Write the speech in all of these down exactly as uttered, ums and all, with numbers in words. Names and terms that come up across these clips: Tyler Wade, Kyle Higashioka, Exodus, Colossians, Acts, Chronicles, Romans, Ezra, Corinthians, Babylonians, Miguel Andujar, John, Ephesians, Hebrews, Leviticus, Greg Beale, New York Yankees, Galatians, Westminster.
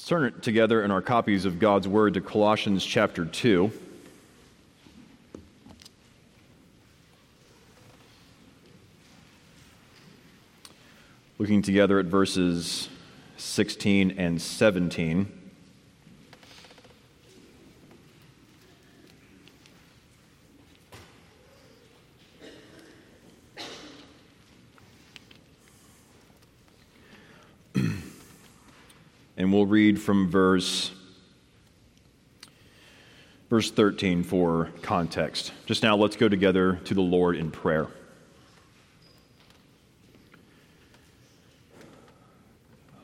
Let's turn it together in our copies of God's Word to Colossians chapter two. Looking together at verses sixteen and seventeen. And we'll read from verse, verse thirteen for context. Just now, let's go together to the Lord in prayer.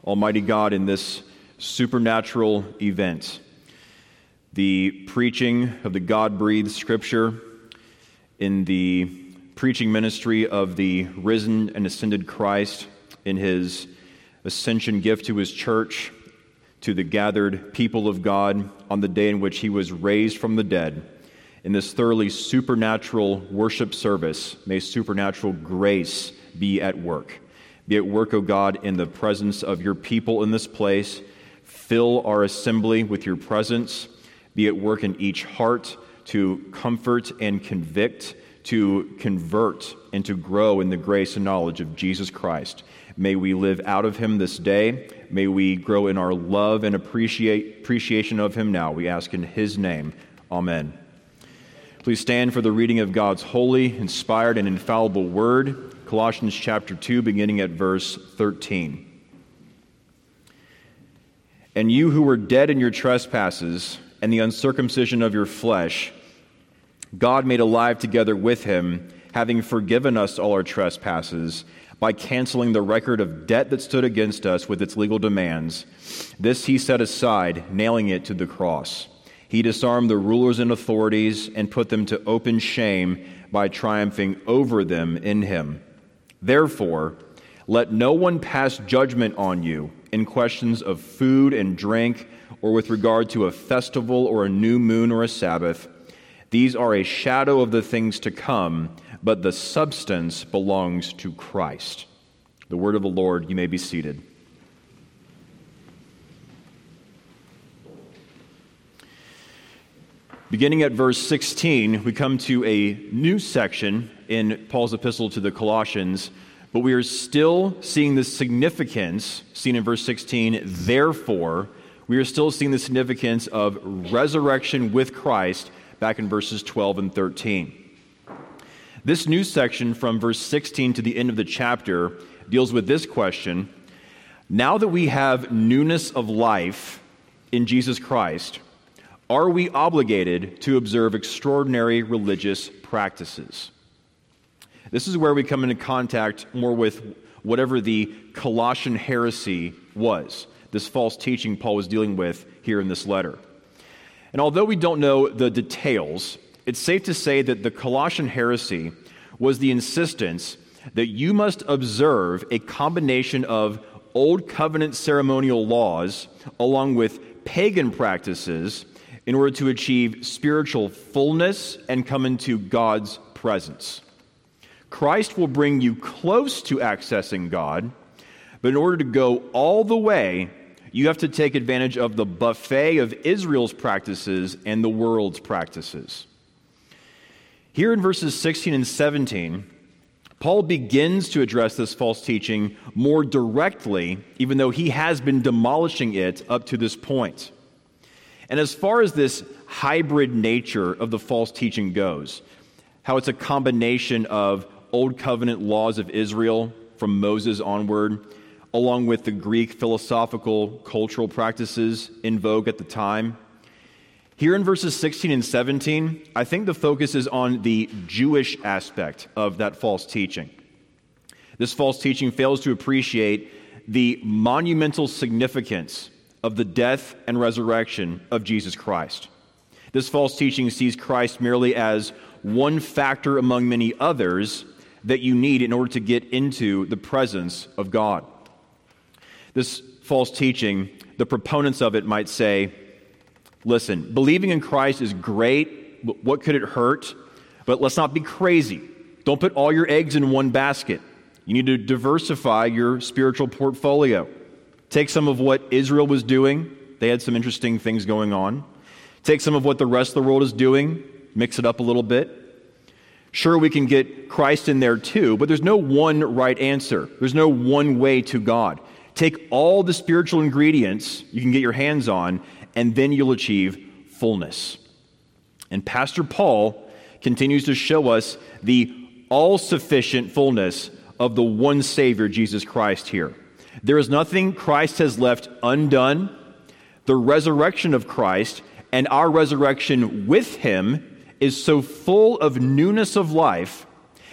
Almighty God, in this supernatural event, the preaching of the God-breathed Scripture, in the preaching ministry of the risen and ascended Christ, in His ascension gift to His church, to the gathered people of God on the day in which He was raised from the dead. In this thoroughly supernatural worship service, may supernatural grace be at work. Be at work, O God, in the presence of Your people in this place. Fill our assembly with Your presence. Be at work in each heart to comfort and convict, to convert and to grow in the grace and knowledge of Jesus Christ. May we live out of Him this day. May we grow in our love and appreciate, appreciation of Him now. We ask in His name. Amen. Please stand for the reading of God's holy, inspired, and infallible Word, Colossians chapter two, beginning at verse thirteen. And you who were dead in your trespasses and the uncircumcision of your flesh, God made alive together with Him, having forgiven us all our trespasses, by canceling the record of debt that stood against us with its legal demands. This He set aside, nailing it to the cross. He disarmed the rulers and authorities and put them to open shame by triumphing over them in Him. Therefore, let no one pass judgment on you in questions of food and drink, or with regard to a festival or a new moon or a Sabbath. These are a shadow of the things to come, but the substance belongs to Christ. The word of the Lord. You may be seated. Beginning at verse sixteen, we come to a new section in Paul's epistle to the Colossians, but we are still seeing the significance seen in verse sixteen. Therefore, we are still seeing the significance of resurrection with Christ back in verses twelve and thirteen. This new section from verse sixteen to the end of the chapter deals with this question. Now that we have newness of life in Jesus Christ, are we obligated to observe extraordinary religious practices? This is where we come into contact more with whatever the Colossian heresy was, this false teaching Paul was dealing with here in this letter. And although we don't know the details, it's safe to say that the Colossian heresy was the insistence that you must observe a combination of Old Covenant ceremonial laws along with pagan practices in order to achieve spiritual fullness and come into God's presence. Christ will bring you close to accessing God, but in order to go all the way, you have to take advantage of the buffet of Israel's practices and the world's practices. Here in verses sixteen and seventeen, Paul begins to address this false teaching more directly, even though he has been demolishing it up to this point. And as far as this hybrid nature of the false teaching goes, how it's a combination of Old Covenant laws of Israel from Moses onward, along with the Greek philosophical cultural practices in vogue at the time. Here in verses sixteen and seventeen, I think the focus is on the Jewish aspect of that false teaching. This false teaching fails to appreciate the monumental significance of the death and resurrection of Jesus Christ. This false teaching sees Christ merely as one factor among many others that you need in order to get into the presence of God. This false teaching, the proponents of it might say, listen, believing in Christ is great, what could it hurt? But let's not be crazy. Don't put all your eggs in one basket. You need to diversify your spiritual portfolio. Take some of what Israel was doing, They had some interesting things going on. Take some of what the rest of the world is doing, mix it up a little bit. Sure, we can get Christ in there too, but there's no one right answer. There's no one way to God. Take all the spiritual ingredients you can get your hands on, and then you'll achieve fullness. And Pastor Paul continues to show us the all-sufficient fullness of the one Savior, Jesus Christ, here. There is nothing Christ has left undone. The resurrection of Christ and our resurrection with him is so full of newness of life,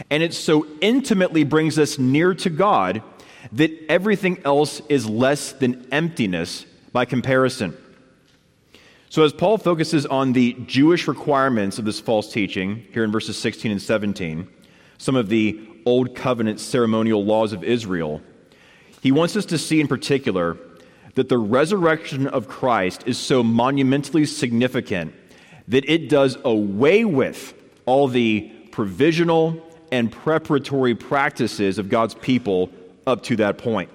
and it so intimately brings us near to God that everything else is less than emptiness by comparison. So as Paul focuses on the Jewish requirements of this false teaching here in verses sixteen and seventeen, some of the Old Covenant ceremonial laws of Israel, he wants us to see in particular that the resurrection of Christ is so monumentally significant that it does away with all the provisional and preparatory practices of God's people up to that point.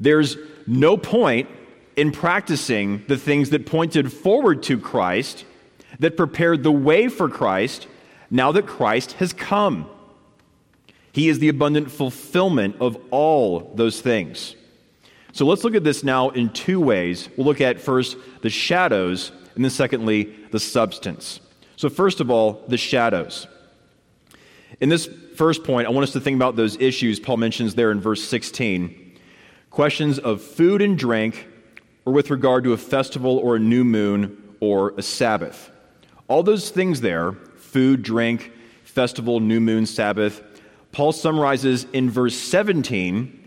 There's no point in practicing the things that pointed forward to Christ, that prepared the way for Christ, now that Christ has come. He is the abundant fulfillment of all those things. So let's look at this now in two ways. We'll look at first the shadows, and then secondly, the substance. So first of all, the shadows. In this first point, I want us to think about those issues Paul mentions there in verse sixteen. Questions of food and drink, or with regard to a festival or a new moon or a Sabbath. All those things there, food, drink, festival, new moon, Sabbath, Paul summarizes in verse seventeen,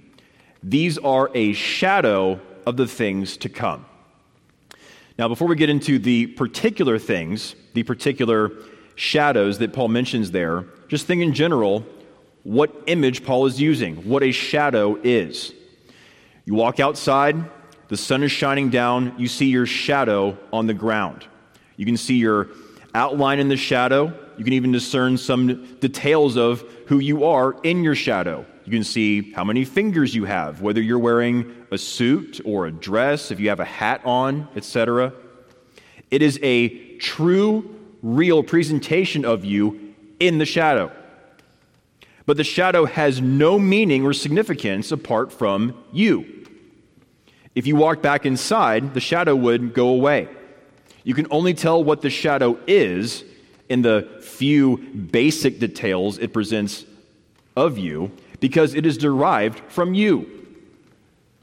these are a shadow of the things to come. Now, before we get into the particular things, the particular shadows that Paul mentions there, just think in general what image Paul is using, what a shadow is. You walk outside, the sun is shining down, you see your shadow on the ground. You can see your outline in the shadow. You can even discern some details of who you are in your shadow. You can see how many fingers you have, whether you're wearing a suit or a dress, if you have a hat on, et cetera. It is a true, real presentation of you in the shadow. But the shadow has no meaning or significance apart from you. If you walked back inside, the shadow would go away. You can only tell what the shadow is in the few basic details it presents of you, because it is derived from you.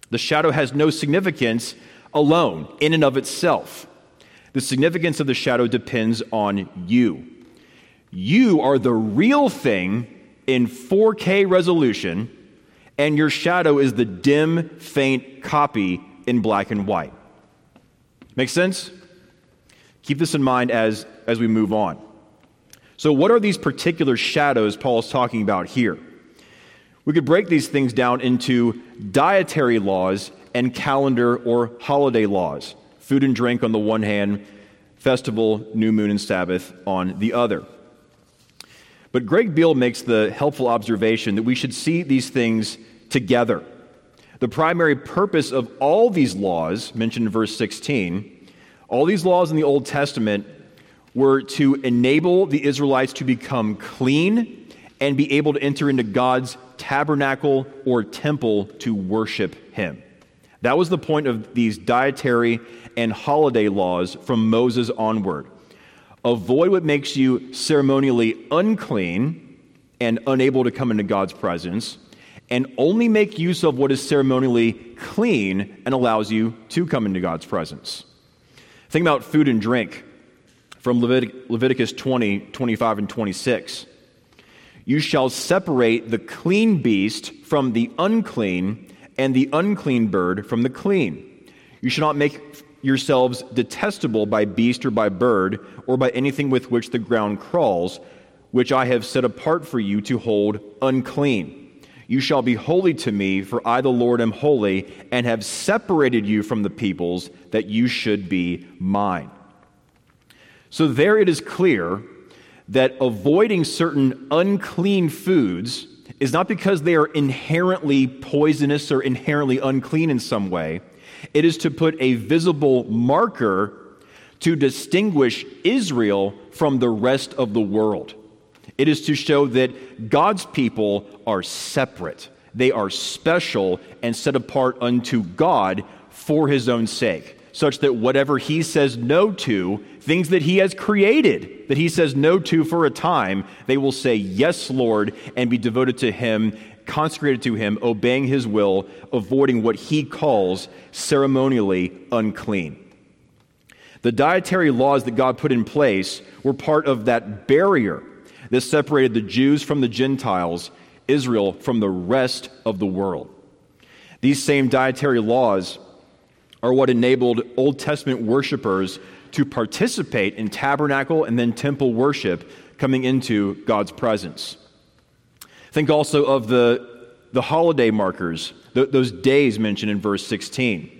The shadow has no significance alone, in and of itself. The significance of the shadow depends on you. You are the real thing in four K resolution, and your shadow is the dim, faint copy in black and white. Make sense? Keep this in mind as, as we move on. So what are these particular shadows Paul is talking about here? We could break these things down into dietary laws and calendar or holiday laws. Food and drink on the one hand, festival, new moon, and Sabbath on the other. But Greg Beale makes the helpful observation that we should see these things together. The primary purpose of all these laws, mentioned in verse sixteen, all these laws in the Old Testament were to enable the Israelites to become clean and be able to enter into God's tabernacle or temple to worship him. That was the point of these dietary and holiday laws from Moses onward. Avoid what makes you ceremonially unclean and unable to come into God's presence, and only make use of what is ceremonially clean and allows you to come into God's presence. Think about food and drink from Levit- Leviticus twenty, twenty-five, and twenty-six. You shall separate the clean beast from the unclean, and the unclean bird from the clean. You shall not make yourselves detestable by beast or by bird, or by anything with which the ground crawls, which I have set apart for you to hold unclean. You shall be holy to me, for I the Lord am holy, and have separated you from the peoples, that you should be mine. So there it is clear that avoiding certain unclean foods is not because they are inherently poisonous or inherently unclean in some way. It is to put a visible marker to distinguish Israel from the rest of the world. It is to show that God's people are separate. They are special and set apart unto God for his own sake, such that whatever he says no to, things that he has created, that he says no to for a time, they will say, yes, Lord, and be devoted to him, consecrated to him, obeying his will, avoiding what he calls ceremonially unclean. The dietary laws that God put in place were part of that barrier that separated the Jews from the Gentiles, Israel from the rest of the world. These same dietary laws are what enabled Old Testament worshipers to participate in tabernacle and then temple worship, coming into God's presence. Think also of the, the holiday markers, th- those days mentioned in verse sixteen.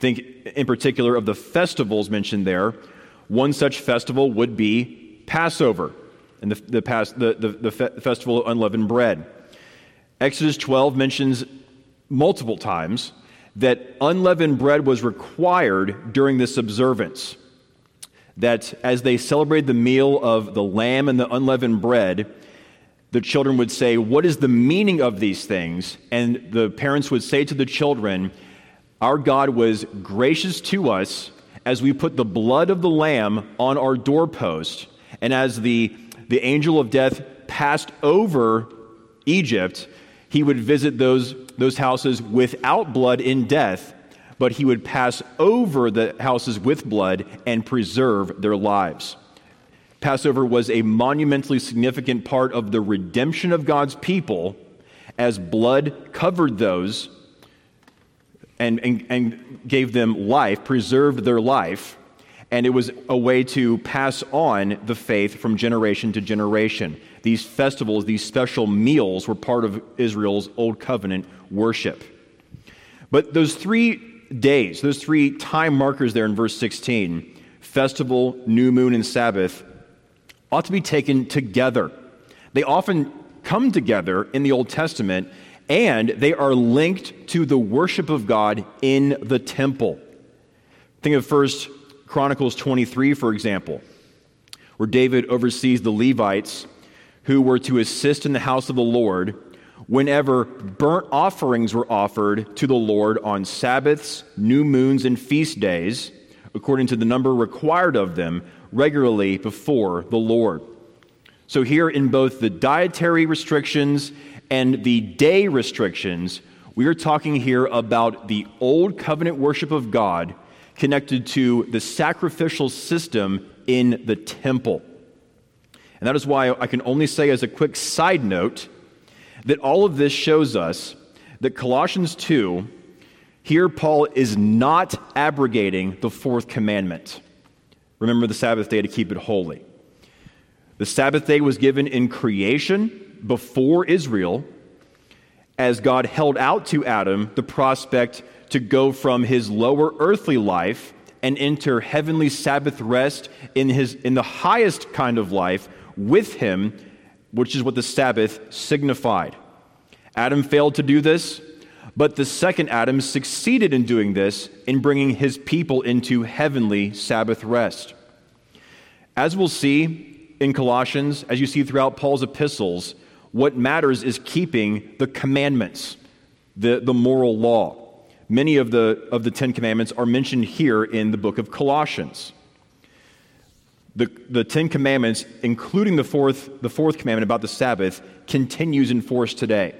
Think in particular of the festivals mentioned there. One such festival would be Passover, and the the, pas- the, the, the fe- festival of unleavened bread. Exodus twelve mentions multiple times that unleavened bread was required during this observance, that as they celebrated the meal of the lamb and the unleavened bread, the children would say, what is the meaning of these things? And the parents would say to the children, our God was gracious to us as we put the blood of the lamb on our doorpost, and as the, the angel of death passed over Egypt, he would visit those those houses without blood in death, but he would pass over the houses with blood and preserve their lives. Passover was a monumentally significant part of the redemption of God's people, as blood covered those and, and, and gave them life, preserved their life, and it was a way to pass on the faith from generation to generation. These festivals, these special meals, were part of Israel's Old Covenant worship. But those three days, those three time markers there in verse sixteen, festival, new moon, and Sabbath, ought to be taken together. They often come together in the Old Testament, and they are linked to the worship of God in the temple. Think of first Chronicles twenty-three, for example, where David oversees the Levites who were to assist in the house of the Lord whenever burnt offerings were offered to the Lord on Sabbaths, new moons, and feast days, according to the number required of them regularly before the Lord. So here in both the dietary restrictions and the day restrictions, we are talking here about the Old Covenant worship of God connected to the sacrificial system in the temple. And that is why I can only say as a quick side note that all of this shows us that Colossians two, here Paul is not abrogating the fourth commandment. Remember the Sabbath day to keep it holy. The Sabbath day was given in creation before Israel, as God held out to Adam the prospect to go from his lower earthly life and enter heavenly Sabbath rest in his in the highest kind of life with him, which is what the Sabbath signified. Adam failed to do this, but the second Adam succeeded in doing this, in bringing his people into heavenly Sabbath rest. As we'll see in Colossians, as you see throughout Paul's epistles, what matters is keeping the commandments, the, the moral law. Many of the of the Ten Commandments are mentioned here in the book of Colossians. The, the Ten Commandments, including the fourth, the fourth commandment about the Sabbath, continues in force today.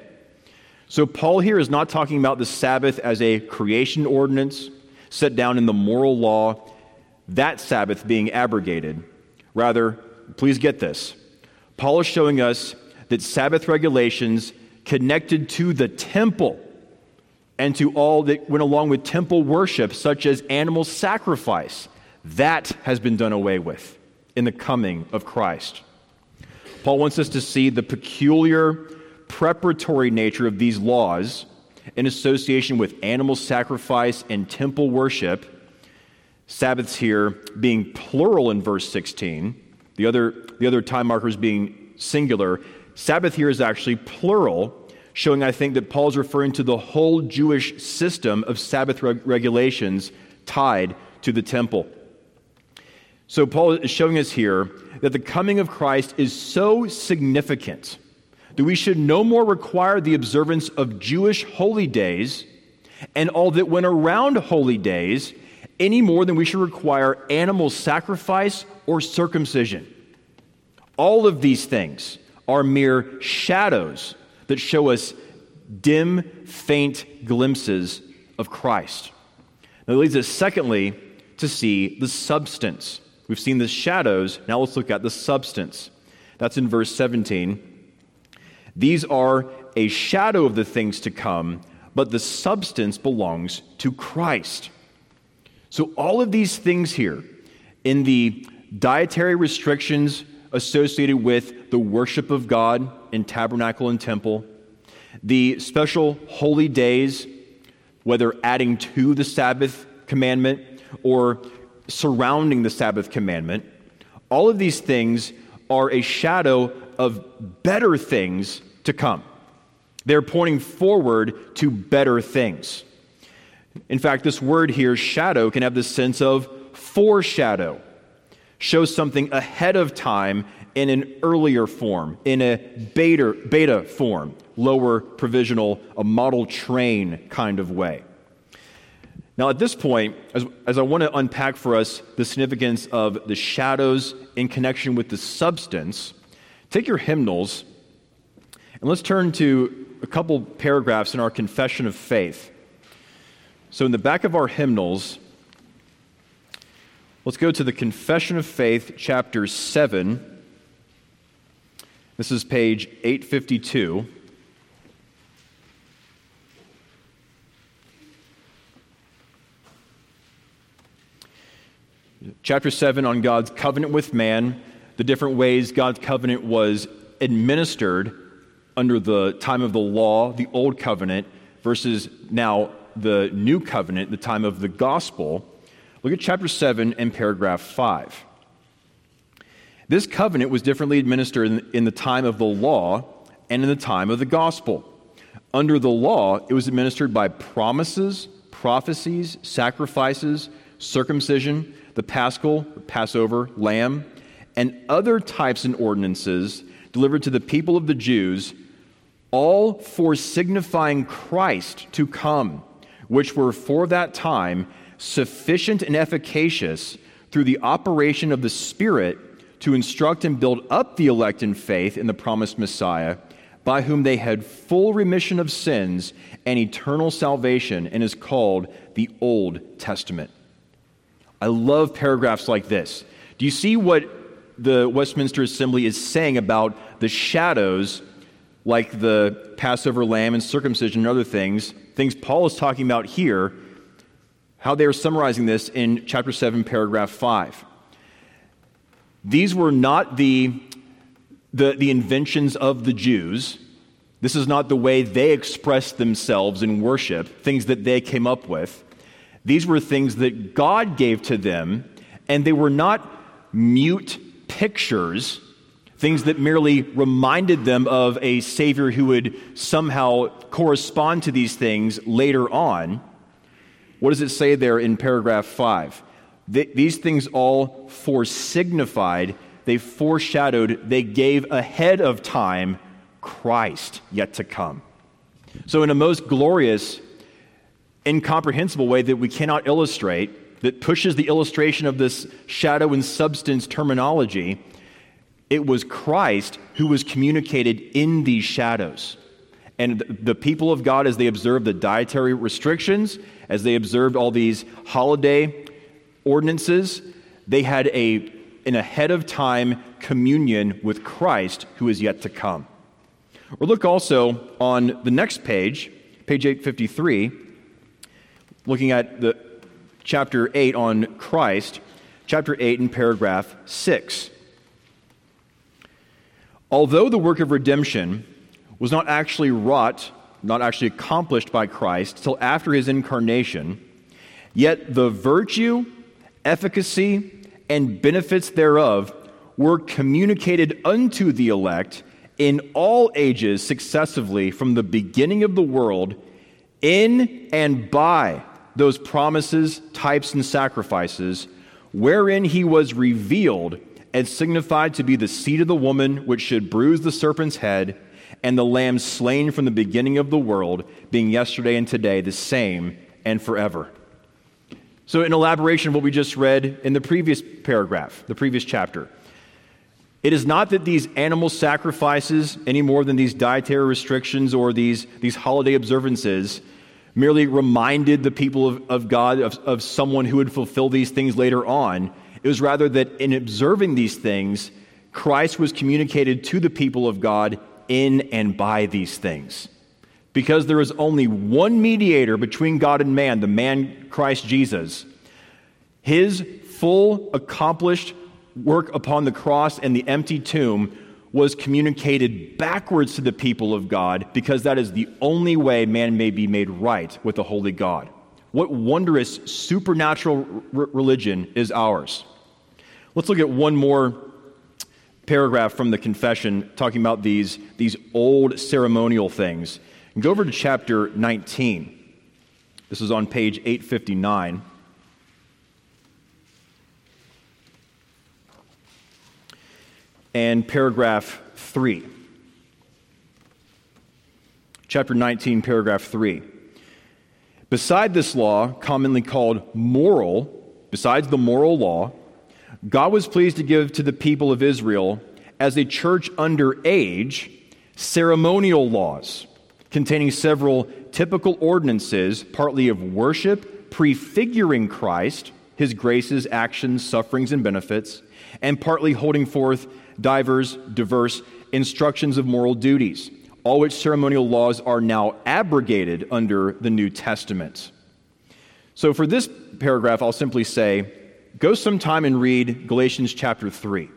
So Paul here is not talking about the Sabbath as a creation ordinance set down in the moral law, that Sabbath being abrogated. Rather, please get this, Paul is showing us that Sabbath regulations connected to the temple and to all that went along with temple worship, such as animal sacrifice, that has been done away with in the coming of Christ. Paul wants us to see the peculiar preparatory nature of these laws in association with animal sacrifice and temple worship, Sabbaths here being plural in verse sixteen, the other, the other time markers being singular. Sabbath here is actually plural, showing, I think, that Paul's referring to the whole Jewish system of Sabbath reg- regulations tied to the temple. So Paul is showing us here that the coming of Christ is so significant that we should no more require the observance of Jewish holy days and all that went around holy days any more than we should require animal sacrifice or circumcision. All of these things are mere shadows that show us dim, faint glimpses of Christ. That leads us, secondly, to see the substance. We've seen the shadows. Now let's look at the substance. That's in verse seventeen. These are a shadow of the things to come, but the substance belongs to Christ. So all of these things here in the dietary restrictions associated with the worship of God in tabernacle and temple, the special holy days, whether adding to the Sabbath commandment or surrounding the Sabbath commandment, all of these things are a shadow of better things to come. They're pointing forward to better things. In fact, this word here, shadow, can have the sense of foreshadow. Shows something ahead of time in an earlier form, in a beta, beta form, lower provisional, a model train kind of way. Now at this point, as, as I want to unpack for us the significance of the shadows in connection with the substance, take your hymnals and let's turn to a couple paragraphs in our Confession of Faith. So in the back of our hymnals, let's go to the Confession of Faith, chapter seven. This is page eight fifty-two. Chapter seven on God's covenant with man, the different ways God's covenant was administered under the time of the law, the old covenant, versus now the new covenant, the time of the gospel. Look at chapter seven and paragraph five. This covenant was differently administered in the time of the law and in the time of the gospel. Under the law, it was administered by promises, prophecies, sacrifices, circumcision, the Paschal, Passover, lamb, and other types and ordinances delivered to the people of the Jews, all for signifying Christ to come, which were for that time sufficient and efficacious through the operation of the Spirit to instruct and build up the elect in faith in the promised Messiah, by whom they had full remission of sins and eternal salvation, and is called the Old Testament. I love paragraphs like this. Do you see what the Westminster Assembly is saying about the shadows, like the Passover lamb and circumcision and other things, things Paul is talking about here, how they are summarizing this in chapter seven, paragraph five. These were not the, the, the inventions of the Jews. This is not the way they expressed themselves in worship, things that they came up with. These were things that God gave to them, and they were not mute pictures, things that merely reminded them of a Savior who would somehow correspond to these things later on. What does it say there in paragraph five? Th- these things all foresignified, they foreshadowed, they gave ahead of time Christ yet to come. So in a most glorious, incomprehensible way that we cannot illustrate, that pushes the illustration of this shadow and substance terminology, it was Christ who was communicated in these shadows. And the people of God, as they observed the dietary restrictions, as they observed all these holiday ordinances, they had a an ahead of time communion with Christ who is yet to come. Or look also on the next page, page eight fifty-three, looking at the chapter eight on Christ, chapter eight and paragraph six. Although the work of redemption was not actually wrought, not actually accomplished by Christ till after his incarnation, yet the virtue, efficacy, and benefits thereof were communicated unto the elect in all ages successively from the beginning of the world, in and by those promises, types, and sacrifices, wherein he was revealed and signified to be the seed of the woman which should bruise the serpent's head, and the lamb slain from the beginning of the world, being yesterday and today the same and forever. So an elaboration of what we just read in the previous paragraph, the previous chapter. It is not that these animal sacrifices, any more than these dietary restrictions or these, these holiday observances, merely reminded the people of, of God of, of someone who would fulfill these things later on. It was rather that in observing these things, Christ was communicated to the people of God in and by these things. Because there is only one mediator between God and man, the man Christ Jesus, his full accomplished work upon the cross and the empty tomb was communicated backwards to the people of God, because that is the only way man may be made right with the holy God. What wondrous supernatural r- religion is ours. Let's look at one more paragraph from the confession talking about these, these old ceremonial things. And go over to chapter nineteen. This is on page eight fifty-nine. And paragraph three. Chapter nineteen, paragraph three. Beside this law, commonly called moral, besides the moral law, God was pleased to give to the people of Israel, as a church under age, ceremonial laws containing several typical ordinances, partly of worship, prefiguring Christ, his graces, actions, sufferings, and benefits, and partly holding forth divers, diverse instructions of moral duties, all which ceremonial laws are now abrogated under the New Testament. So for this paragraph, I'll simply say, go sometime and read Galatians chapter three,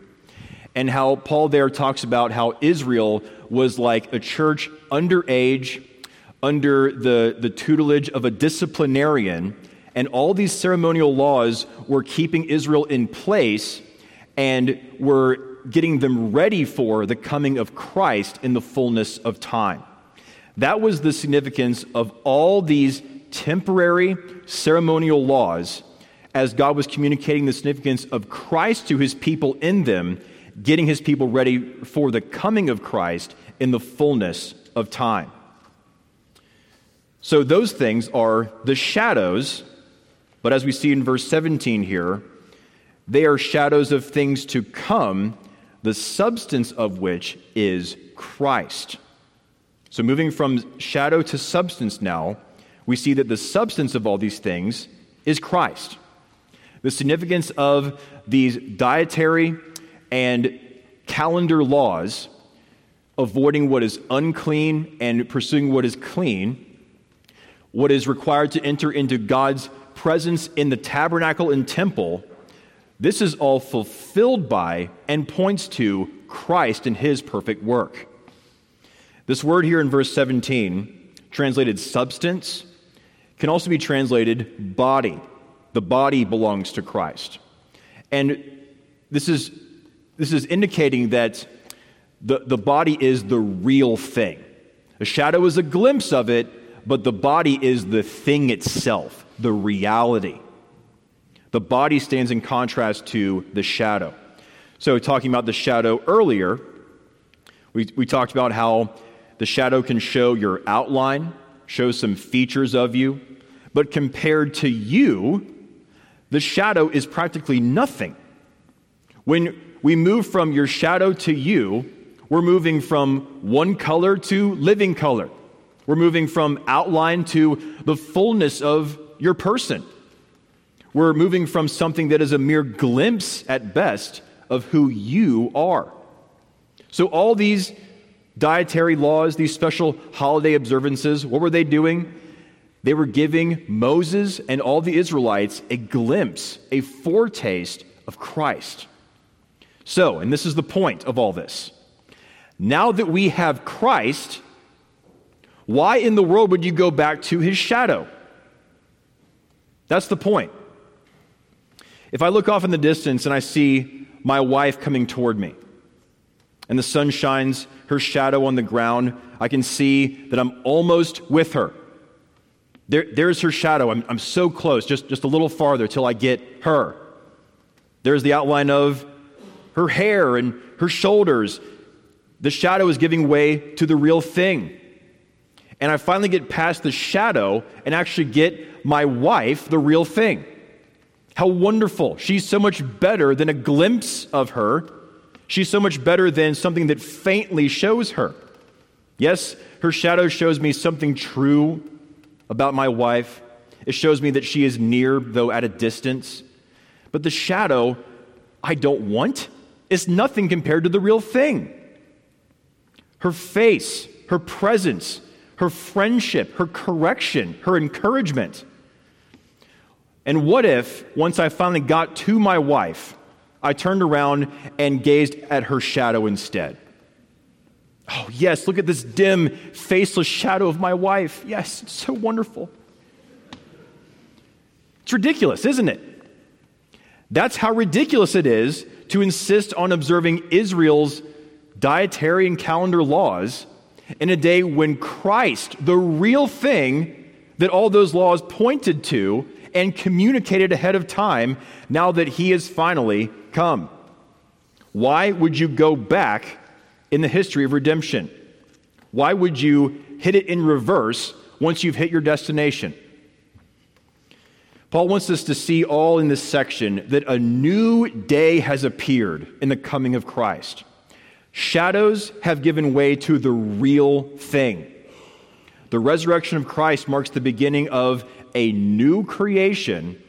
and how Paul there talks about how Israel was like a church under age, under the, the tutelage of a disciplinarian, and all these ceremonial laws were keeping Israel in place and were getting them ready for the coming of Christ in the fullness of time. That was the significance of all these temporary ceremonial laws, as God was communicating the significance of Christ to his people in them, getting his people ready for the coming of Christ in the fullness of time. So those things are the shadows, but as we see in verse seventeen here, they are shadows of things to come, the substance of which is Christ. So moving from shadow to substance now, we see that the substance of all these things is Christ. The significance of these dietary and calendar laws, avoiding what is unclean and pursuing what is clean, what is required to enter into God's presence in the tabernacle and temple, this is all fulfilled by and points to Christ and his perfect work. This word here in verse seventeen, translated substance, can also be translated body. The body belongs to Christ. And this is this is indicating that the, the body is the real thing. A shadow is a glimpse of it, but the body is the thing itself, the reality. The body stands in contrast to the shadow. So talking about the shadow earlier, we, we talked about how the shadow can show your outline, show some features of you, but compared to you, the shadow is practically nothing. When we move from your shadow to you, we're moving from one color to living color. We're moving from outline to the fullness of your person. We're moving from something that is a mere glimpse at best of who you are. So all these dietary laws, these special holiday observances, what were they doing? They were giving Moses and all the Israelites a glimpse, a foretaste of Christ. So, and this is the point of all this, now that we have Christ, why in the world would you go back to his shadow? That's the point. If I look off in the distance and I see my wife coming toward me, and the sun shines her shadow on the ground, I can see that I'm almost with her. There, there's her shadow. I'm, I'm so close, just, just a little farther till I get her. There's the outline of her hair and her shoulders. The shadow is giving way to the real thing. And I finally get past the shadow and actually get my wife, the real thing. How wonderful. She's so much better than a glimpse of her. She's so much better than something that faintly shows her. Yes, her shadow shows me something true about my wife. It shows me that she is near, though at a distance. But the shadow I don't want is nothing compared to the real thing. Her face, her presence, her friendship, her correction, her encouragement. And what if, once I finally got to my wife, I turned around and gazed at her shadow instead? Oh, yes, look at this dim, faceless shadow of my wife. Yes, it's so wonderful. It's ridiculous, isn't it? That's how ridiculous it is to insist on observing Israel's dietary and calendar laws in a day when Christ, the real thing that all those laws pointed to and communicated ahead of time, now that he has finally come. Why would you go back in the history of redemption? Why would you hit it in reverse once you've hit your destination? Paul wants us to see all in this section that a new day has appeared in the coming of Christ. Shadows have given way to the real thing. The resurrection of Christ marks the beginning of a new creation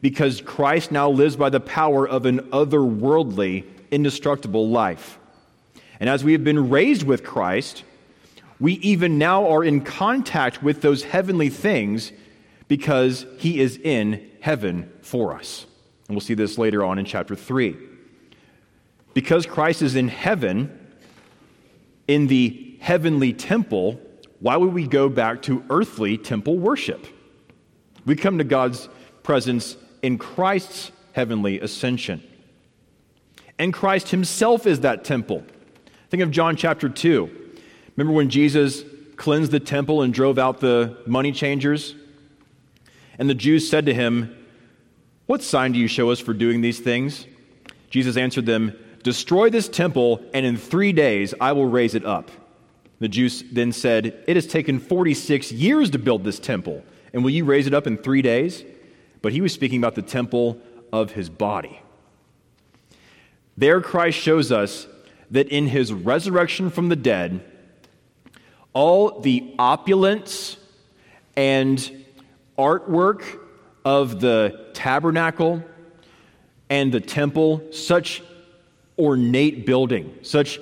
because Christ now lives by the power of an otherworldly, indestructible life. And as we have been raised with Christ, we even now are in contact with those heavenly things because he is in heaven for us. And we'll see this later on in chapter three. Because Christ is in heaven, in the heavenly temple, why would we go back to earthly temple worship? We come to God's presence in Christ's heavenly ascension. And Christ himself is that temple. Think of John chapter two. Remember when Jesus cleansed the temple and drove out the money changers? And the Jews said to him, "What sign do you show us for doing these things?" Jesus answered them, "Destroy this temple, and in three days I will raise it up." The Jews then said, "It has taken forty-six years to build this temple, and will you raise it up in three days?" But he was speaking about the temple of his body. There Christ shows us that in his resurrection from the dead, all the opulence and artwork of the tabernacle and the temple, such ornate building, such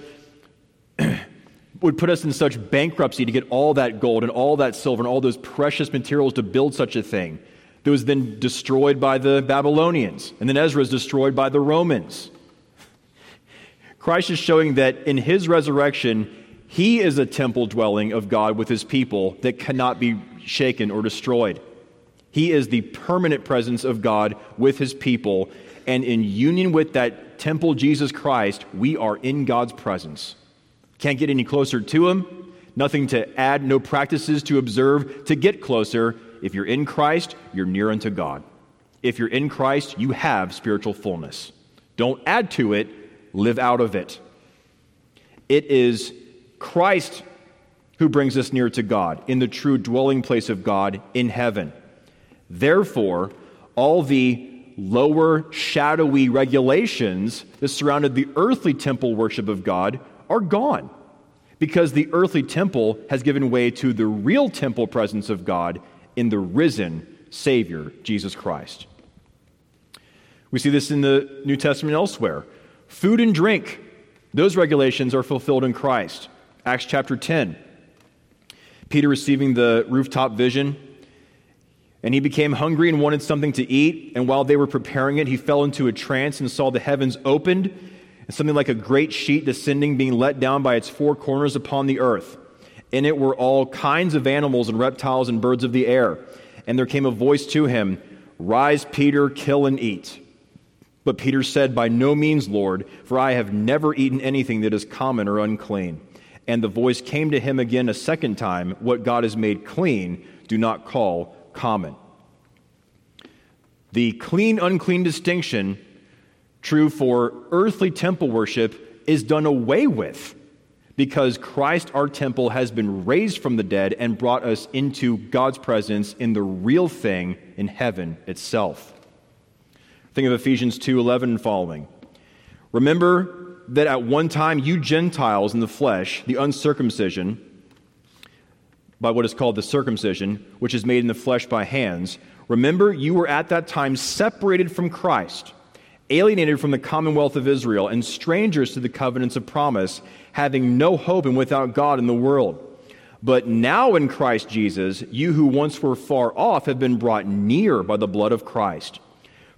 would put us in such bankruptcy to get all that gold and all that silver and all those precious materials to build such a thing, that was then destroyed by the Babylonians, and then Ezra is destroyed by the Romans. Christ is showing that in his resurrection, he is a temple dwelling of God with his people that cannot be shaken or destroyed. He is the permanent presence of God with his people, and in union with that temple, Jesus Christ, we are in God's presence. Can't get any closer to him, nothing to add, no practices to observe to get closer. If you're in Christ, you're near unto God. If you're in Christ, you have spiritual fullness. Don't add to it, live out of it. It is Christ who brings us near to God in the true dwelling place of God in heaven. Therefore, all the lower shadowy regulations that surrounded the earthly temple worship of God are gone because the earthly temple has given way to the real temple presence of God in the risen Savior, Jesus Christ. We see this in the New Testament elsewhere. Food and drink, those regulations are fulfilled in Christ. Acts chapter ten, Peter receiving the rooftop vision, and he became hungry and wanted something to eat. And while they were preparing it, he fell into a trance and saw the heavens opened, and something like a great sheet descending, being let down by its four corners upon the earth. In it were all kinds of animals and reptiles and birds of the air. And there came a voice to him, "Rise, Peter, kill and eat." But Peter said, "By no means, Lord, for I have never eaten anything that is common or unclean." And the voice came to him again a second time, what God has made clean, do not call common. The clean-unclean distinction, true for earthly temple worship, is done away with because Christ, our temple, has been raised from the dead and brought us into God's presence in the real thing in heaven itself. Think of Ephesians two eleven and following. Remember that at one time you Gentiles in the flesh, the uncircumcision, by what is called the circumcision, which is made in the flesh by hands, remember you were at that time separated from Christ, alienated from the commonwealth of Israel, and strangers to the covenants of promise, having no hope and without God in the world. But now in Christ Jesus, you who once were far off have been brought near by the blood of Christ.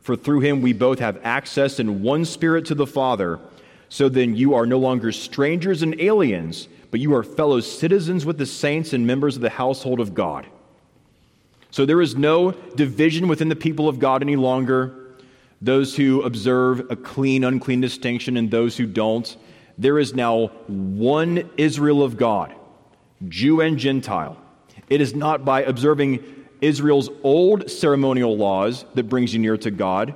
For through him we both have access in one Spirit to the Father. So then you are no longer strangers and aliens, but you are fellow citizens with the saints and members of the household of God. So there is no division within the people of God any longer. Those who observe a clean-unclean distinction and those who don't, there is now one Israel of God, Jew and Gentile. It is not by observing Israel's old ceremonial laws that brings you near to God.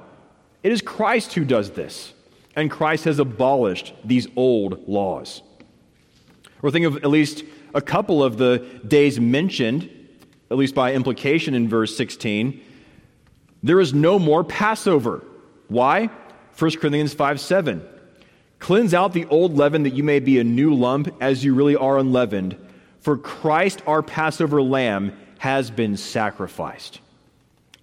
It is Christ who does this, and Christ has abolished these old laws. Or think of at least a couple of the days mentioned, at least by implication in verse sixteen. There is no more Passover. Why? First Corinthians five seven. Cleanse out the old leaven that you may be a new lump as you really are unleavened. For Christ, our Passover lamb, has been sacrificed.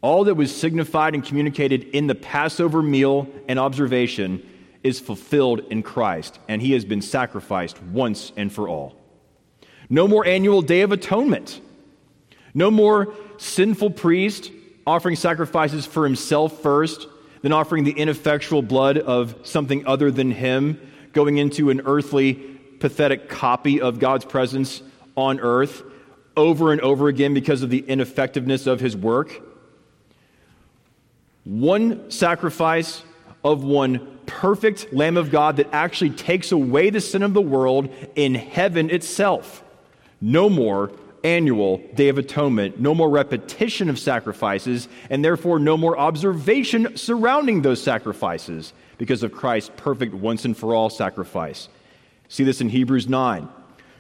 All that was signified and communicated in the Passover meal and observation is fulfilled in Christ, and he has been sacrificed once and for all. No more annual Day of Atonement. No more sinful priest offering sacrifices for himself first, then offering the ineffectual blood of something other than him, going into an earthly, pathetic copy of God's presence on earth over and over again because of the ineffectiveness of his work. One sacrifice of one perfect Lamb of God that actually takes away the sin of the world in heaven itself. No more annual Day of Atonement, no more repetition of sacrifices, and therefore no more observation surrounding those sacrifices because of Christ's perfect once and for all sacrifice. See this in Hebrews nine.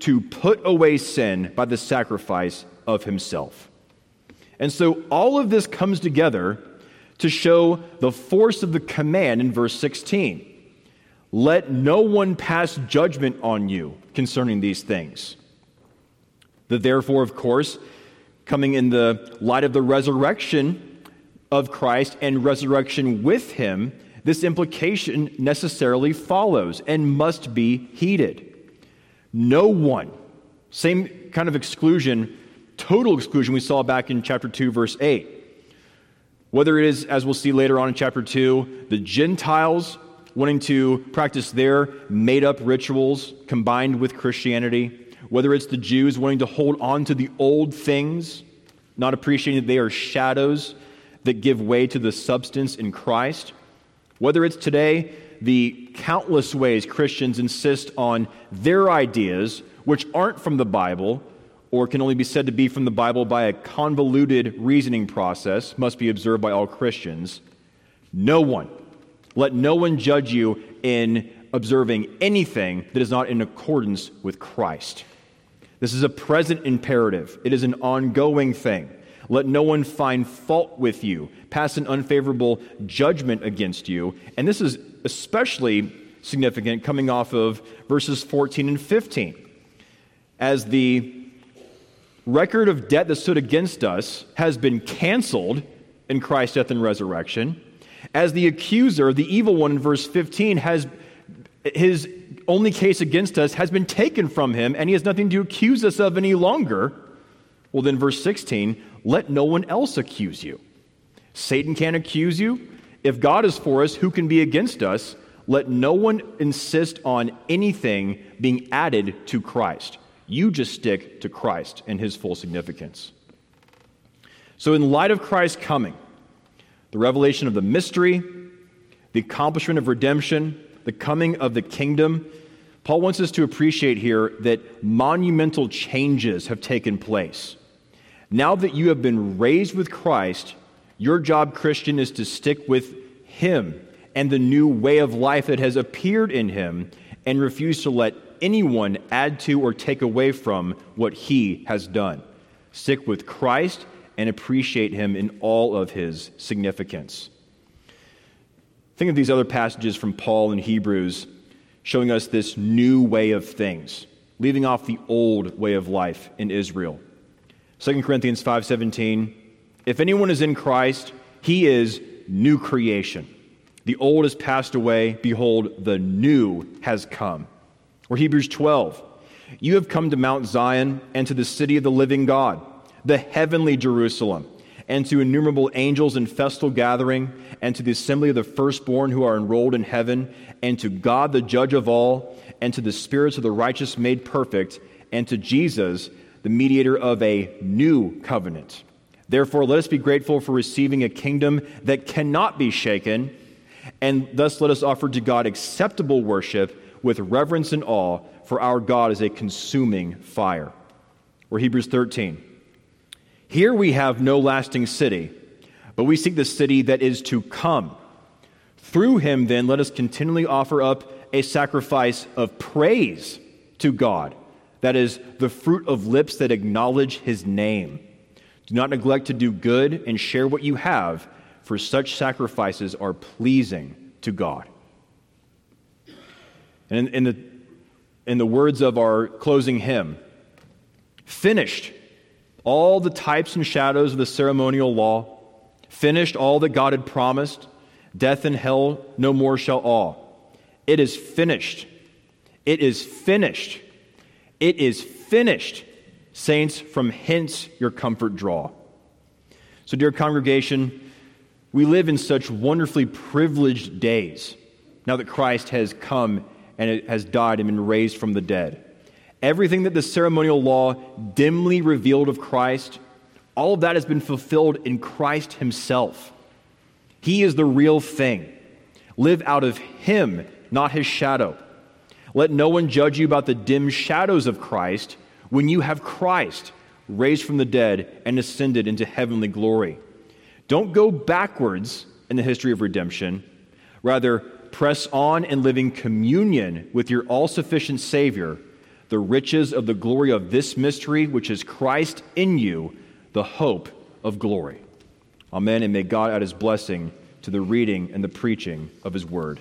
to put away sin by the sacrifice of himself. And so all of this comes together to show the force of the command in verse sixteen. Let no one pass judgment on you concerning these things. The therefore, of course, coming in the light of the resurrection of Christ and resurrection with him, this implication necessarily follows and must be heeded. No one, same kind of exclusion, total exclusion we saw back in chapter two, verse eight. Whether it is, as we'll see later on in chapter two, the Gentiles wanting to practice their made-up rituals combined with Christianity, whether it's the Jews wanting to hold on to the old things, not appreciating that they are shadows that give way to the substance in Christ, whether it's today the countless ways Christians insist on their ideas, which aren't from the Bible, or can only be said to be from the Bible by a convoluted reasoning process, must be observed by all Christians. No one, let no one judge you in observing anything that is not in accordance with Christ. This is a present imperative. It is an ongoing thing. Let no one find fault with you, pass an unfavorable judgment against you. And this is especially significant coming off of verses fourteen and fifteen. As the record of debt that stood against us has been canceled in Christ's death and resurrection, as the accuser, the evil one in verse fifteen, has his only case against us has been taken from him, and he has nothing to accuse us of any longer. Well, then verse sixteen, let no one else accuse you. Satan can't accuse you. If God is for us, who can be against us? Let no one insist on anything being added to Christ. You just stick to Christ and his full significance. So in light of Christ's coming, the revelation of the mystery, the accomplishment of redemption, the coming of the kingdom, Paul wants us to appreciate here that monumental changes have taken place. Now that you have been raised with Christ, your job, Christian, is to stick with him and the new way of life that has appeared in him, and refuse to let anyone add to or take away from what he has done. Stick with Christ and appreciate him in all of his significance. Think of these other passages from Paul in Hebrews showing us this new way of things, leaving off the old way of life in Israel. Second Corinthians five seventeen, if anyone is in Christ, he is new creation. The old has passed away, behold, the new has come. Or Hebrews twelve, you have come to Mount Zion and to the city of the living God, the heavenly Jerusalem, and to innumerable angels in festal gathering, and to the assembly of the firstborn who are enrolled in heaven, and to God the judge of all, and to the spirits of the righteous made perfect, and to Jesus, the mediator of a new covenant. Therefore, let us be grateful for receiving a kingdom that cannot be shaken, and thus let us offer to God acceptable worship with reverence and awe, for our God is a consuming fire. Or Hebrews thirteen. Here we have no lasting city, but we seek the city that is to come. Through him, then, let us continually offer up a sacrifice of praise to God, that is, the fruit of lips that acknowledge his name. Do not neglect to do good and share what you have, for such sacrifices are pleasing to God. And in, in, the, in the words of our closing hymn, finished all the types and shadows of the ceremonial law, finished all that God had promised, death and hell no more shall awe. It is finished. It is finished. It is finished. Saints, from hence your comfort draw. So, dear congregation, we live in such wonderfully privileged days now that Christ has come and it has died and been raised from the dead. Everything that the ceremonial law dimly revealed of Christ, all of that has been fulfilled in Christ himself. He is the real thing. Live out of him, not his shadow. Let no one judge you about the dim shadows of Christ when you have Christ raised from the dead and ascended into heavenly glory. Don't go backwards in the history of redemption. Rather, press on and live in communion with your all-sufficient Savior, the riches of the glory of this mystery, which is Christ in you, the hope of glory. Amen, and may God add his blessing to the reading and the preaching of his word.